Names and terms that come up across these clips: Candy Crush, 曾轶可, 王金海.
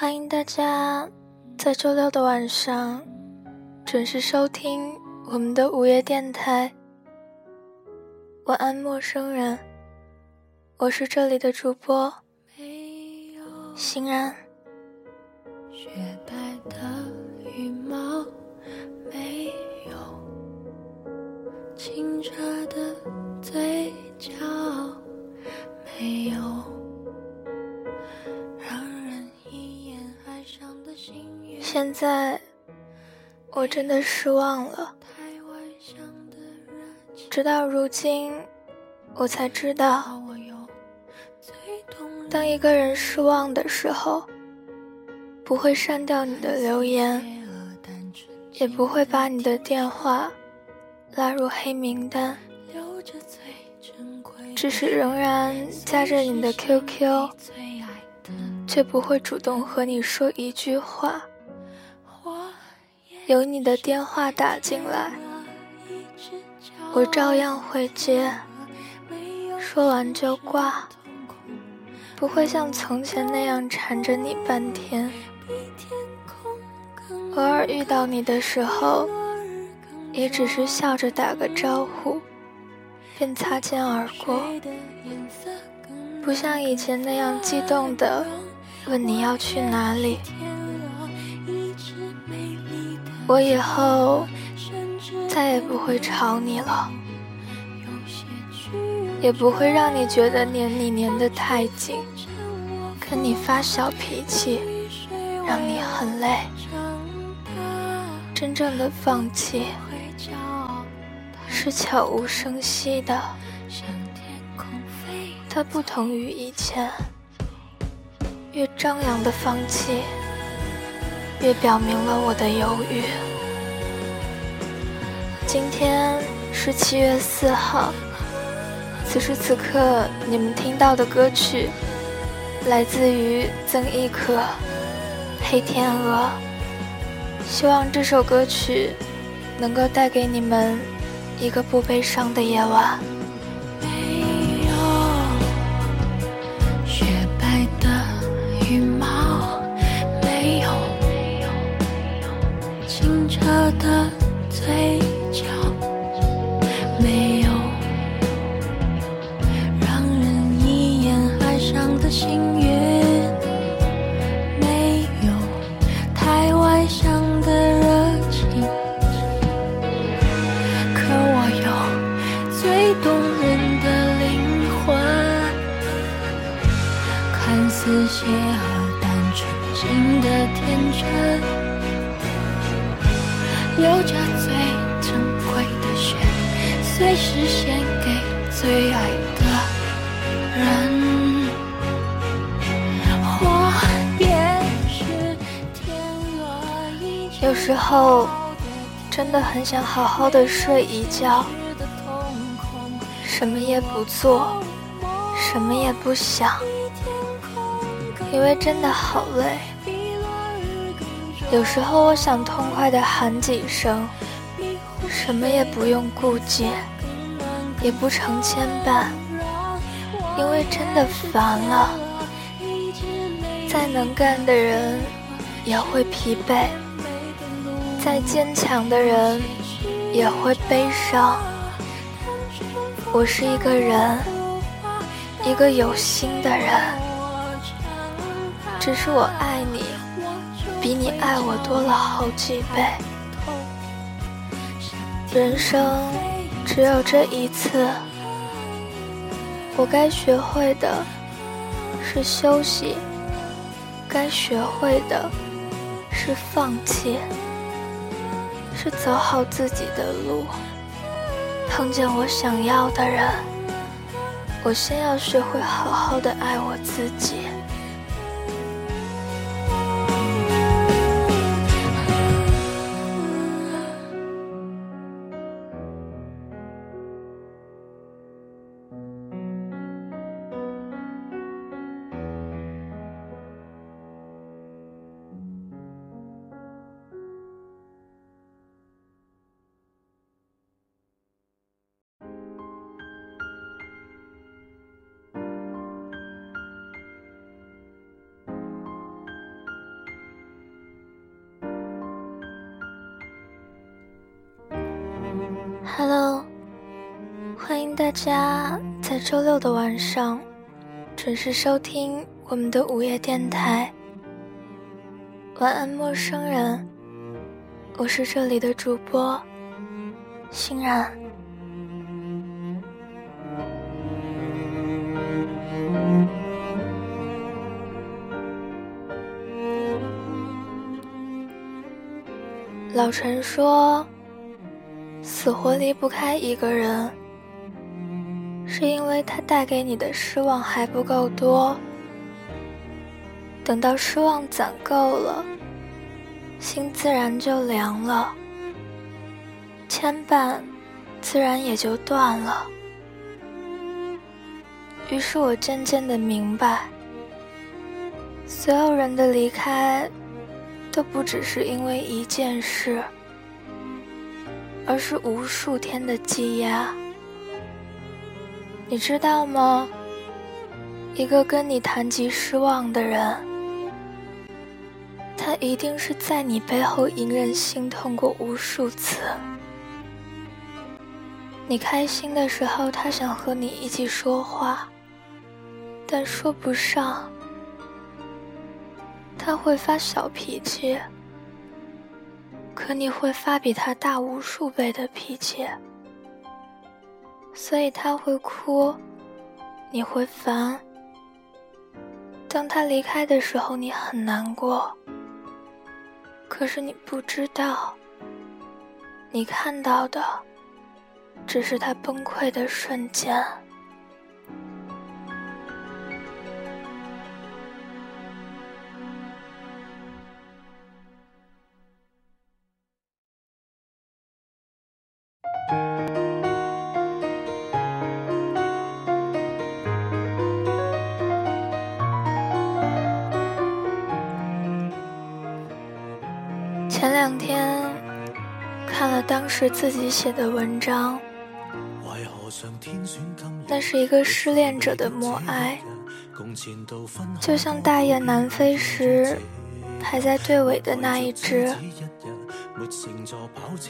欢迎大家在周六的晚上准时收听我们的午夜电台。晚安陌生人，我是这里的主播欣然。雪白的羽毛没有，清澈的嘴角没有，让人一眼爱上的心愿。现在我真的失望了，直到如今我才知道，当一个人失望的时候，不会删掉你的留言，也不会把你的电话拉入黑名单，只是仍然加着你的 QQ， 却不会主动和你说一句话。有你的电话打进来，我照样会接，说完就挂，不会像从前那样缠着你半天。偶尔遇到你的时候，也只是笑着打个招呼，便擦肩而过，不像以前那样激动地问你要去哪里。我以后再也不会吵你了，也不会让你觉得黏你黏得太紧，跟你发小脾气，让你很累。真正的放弃是悄无声息的，它不同于以前，越张扬的放弃，越表明了我的犹豫。今天是7月4号，此时此刻你们听到的歌曲来自于曾轶可《黑天鹅》，希望这首歌曲能够带给你们一个不悲伤的夜晚。没有雪白的羽毛，没有清澈的嘴角，没有心愿，没有太外向的热情，可我有最动人的灵魂，看似邪恶但纯净的天真，留着最珍贵的血，随时献给最爱的人。有时候真的很想好好的睡一觉，什么也不做，什么也不想，因为真的好累。有时候我想痛快的喊几声，什么也不用顾忌，也不成牵绊，因为真的烦了。再能干的人也会疲惫，再坚强的人也会悲伤。我是一个人，一个有心的人，只是我爱你比你爱我多了好几倍。人生只有这一次，我该学会的是休息，该学会的是放弃，是走好自己的路。碰见我想要的人，我先要学会好好的爱我自己。Hello， 欢迎大家在周六的晚上准时收听我们的午夜电台。晚安陌生人，我是这里的主播欣然。老传说死活离不开一个人，是因为他带给你的失望还不够多，等到失望攒够了，心自然就凉了，牵绊自然也就断了。于是我渐渐地明白，所有人的离开都不只是因为一件事，而是无数天的积压。你知道吗？一个跟你谈及失望的人，他一定是在你背后隐忍心痛过无数次。你开心的时候，他想和你一起说话，但说不上，他会发小脾气，可你会发比他大无数倍的脾气，所以他会哭，你会烦。当他离开的时候，你很难过，可是你不知道，你看到的只是他崩溃的瞬间。前两天看了当时自己写的文章，那是一个失恋者的默哀，就像大雁南飞时排在队尾的那一只，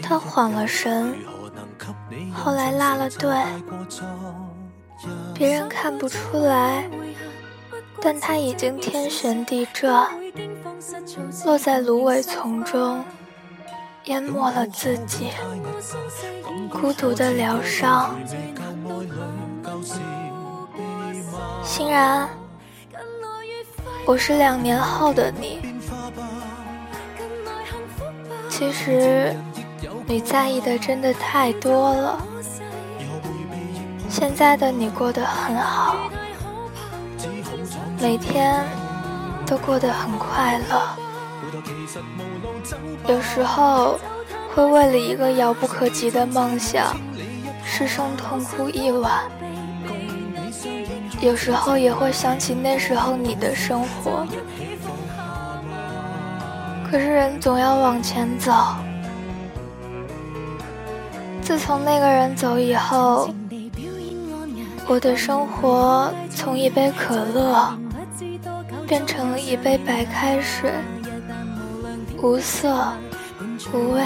他晃了神，后来落了队，别人看不出来，但他已经天旋地转，落在芦苇丛中，淹没了自己，孤独的疗伤。欣然，我是2年后的你。其实你在意的真的太多了，现在的你过得很好，每天都过得很快乐，有时候会为了一个遥不可及的梦想失声痛哭一晚，有时候也会想起那时候你的生活。可是人总要往前走，自从那个人走以后，我的生活从一杯可乐变成了一杯白开水，无色无味。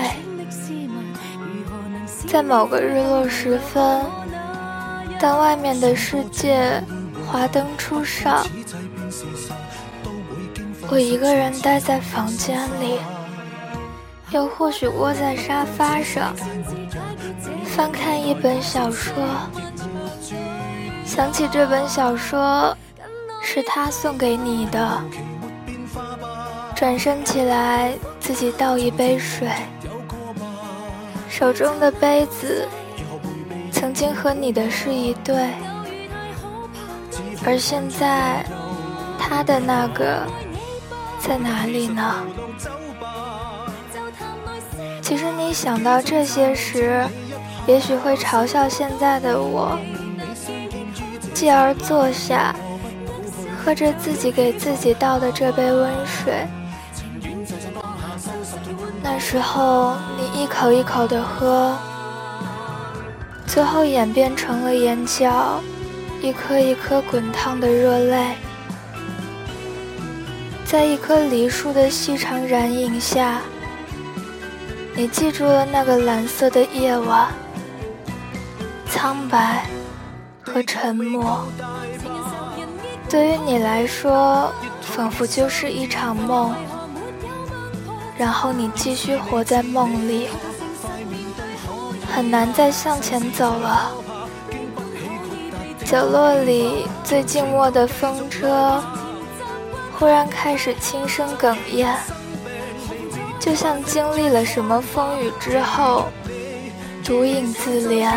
在某个日落时分，当外面的世界华灯初上，我一个人待在房间里，又或许窝在沙发上翻看一本小说，想起这本小说是他送给你的，转身起来自己倒一杯水，手中的杯子曾经和你的是一对，而现在他的那个在哪里呢？其实你想到这些时，也许会嘲笑现在的我，继而坐下喝着自己给自己倒的这杯温水。那时候你一口一口地喝，最后演变成了眼角一颗一颗滚烫的热泪，在一棵梨树的细长染影下，你记住了那个蓝色的夜晚，苍白和沉默，对于你来说仿佛就是一场梦，然后你继续活在梦里，很难再向前走了。角落里最静默的风车忽然开始轻声哽咽，就像经历了什么风雨之后独影自怜，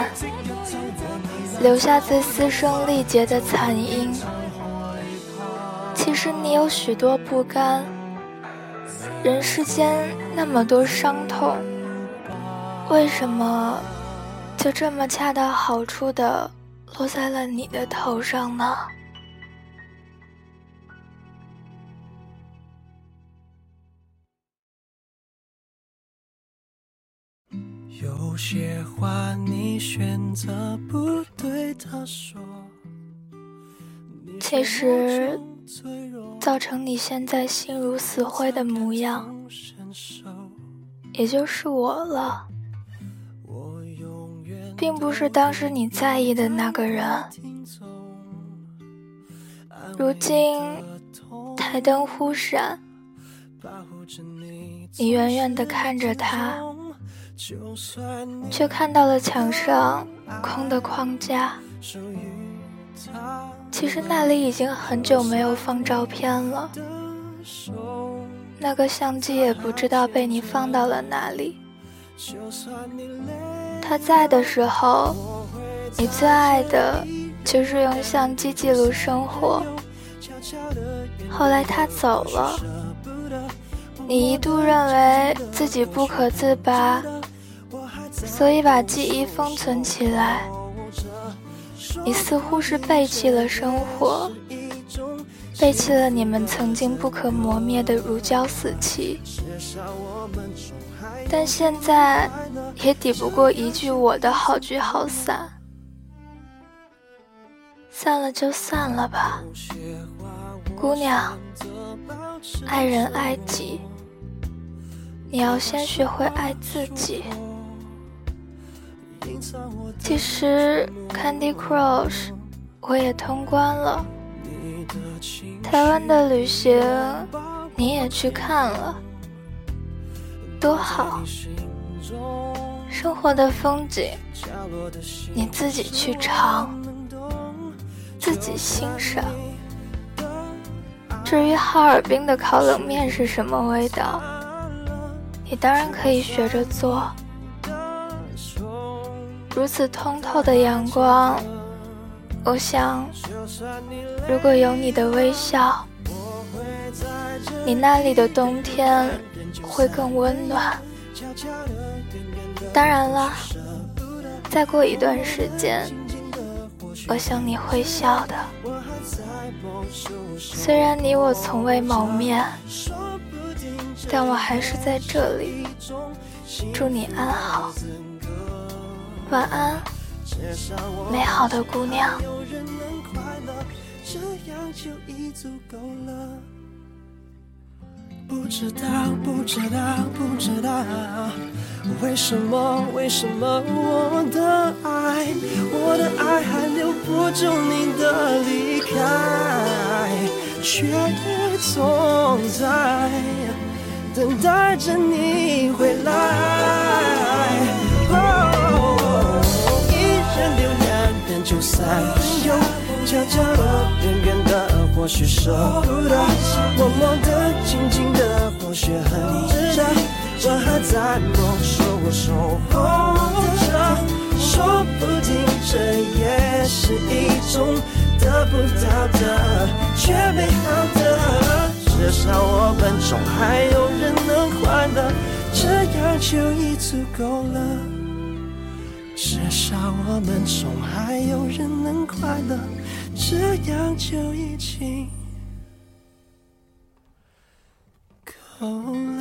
留下最嘶声力竭的残音。其实你有许多不甘，人世间那么多伤痛，为什么就这么恰到好处地落在了你的头上呢？有些话你选择不对他说。其实造成你现在心如死灰的模样，也就是我了，并不是当时你在意的那个人。如今台灯忽闪，你远远地看着他，却看到了墙上空的框架。其实那里已经很久没有放照片了，那个相机也不知道被你放到了哪里。他在的时候，你最爱的就是用相机记录生活。后来他走了，你一度认为自己不可自拔，所以把记忆封存起来。你似乎是背弃了生活，背弃了你们曾经不可磨灭的如胶似漆，但现在也抵不过一句我的好聚好散。散了就散了吧，姑娘，爱人爱己，你要先学会爱自己。其实 Candy Crush 我也通关了，台湾的旅行你也去看了，多好。生活的风景你自己去尝，自己欣赏。至于哈尔滨的烤冷面是什么味道，你当然可以学着做。如此通透的阳光，我想如果有你的微笑，你那里的冬天会更温暖。当然了，再过一段时间，我想你会笑的。虽然你我从未谋面，但我还是在这里祝你安好，晚安，美好的姑娘。有人能快乐，这样就已足够了。不知道，为什么我的爱还留不住你的离开，却总在等待着你回来。就散，悄悄的，远远的，或许收不到，默默的，静静的，或许很值得。我还在梦说，我守候着，说不定这也是一种得不到的却美好的。至少我们中还有人能快乐，这样就已足够了。至少我们中还有人能快乐，这样就已经够了。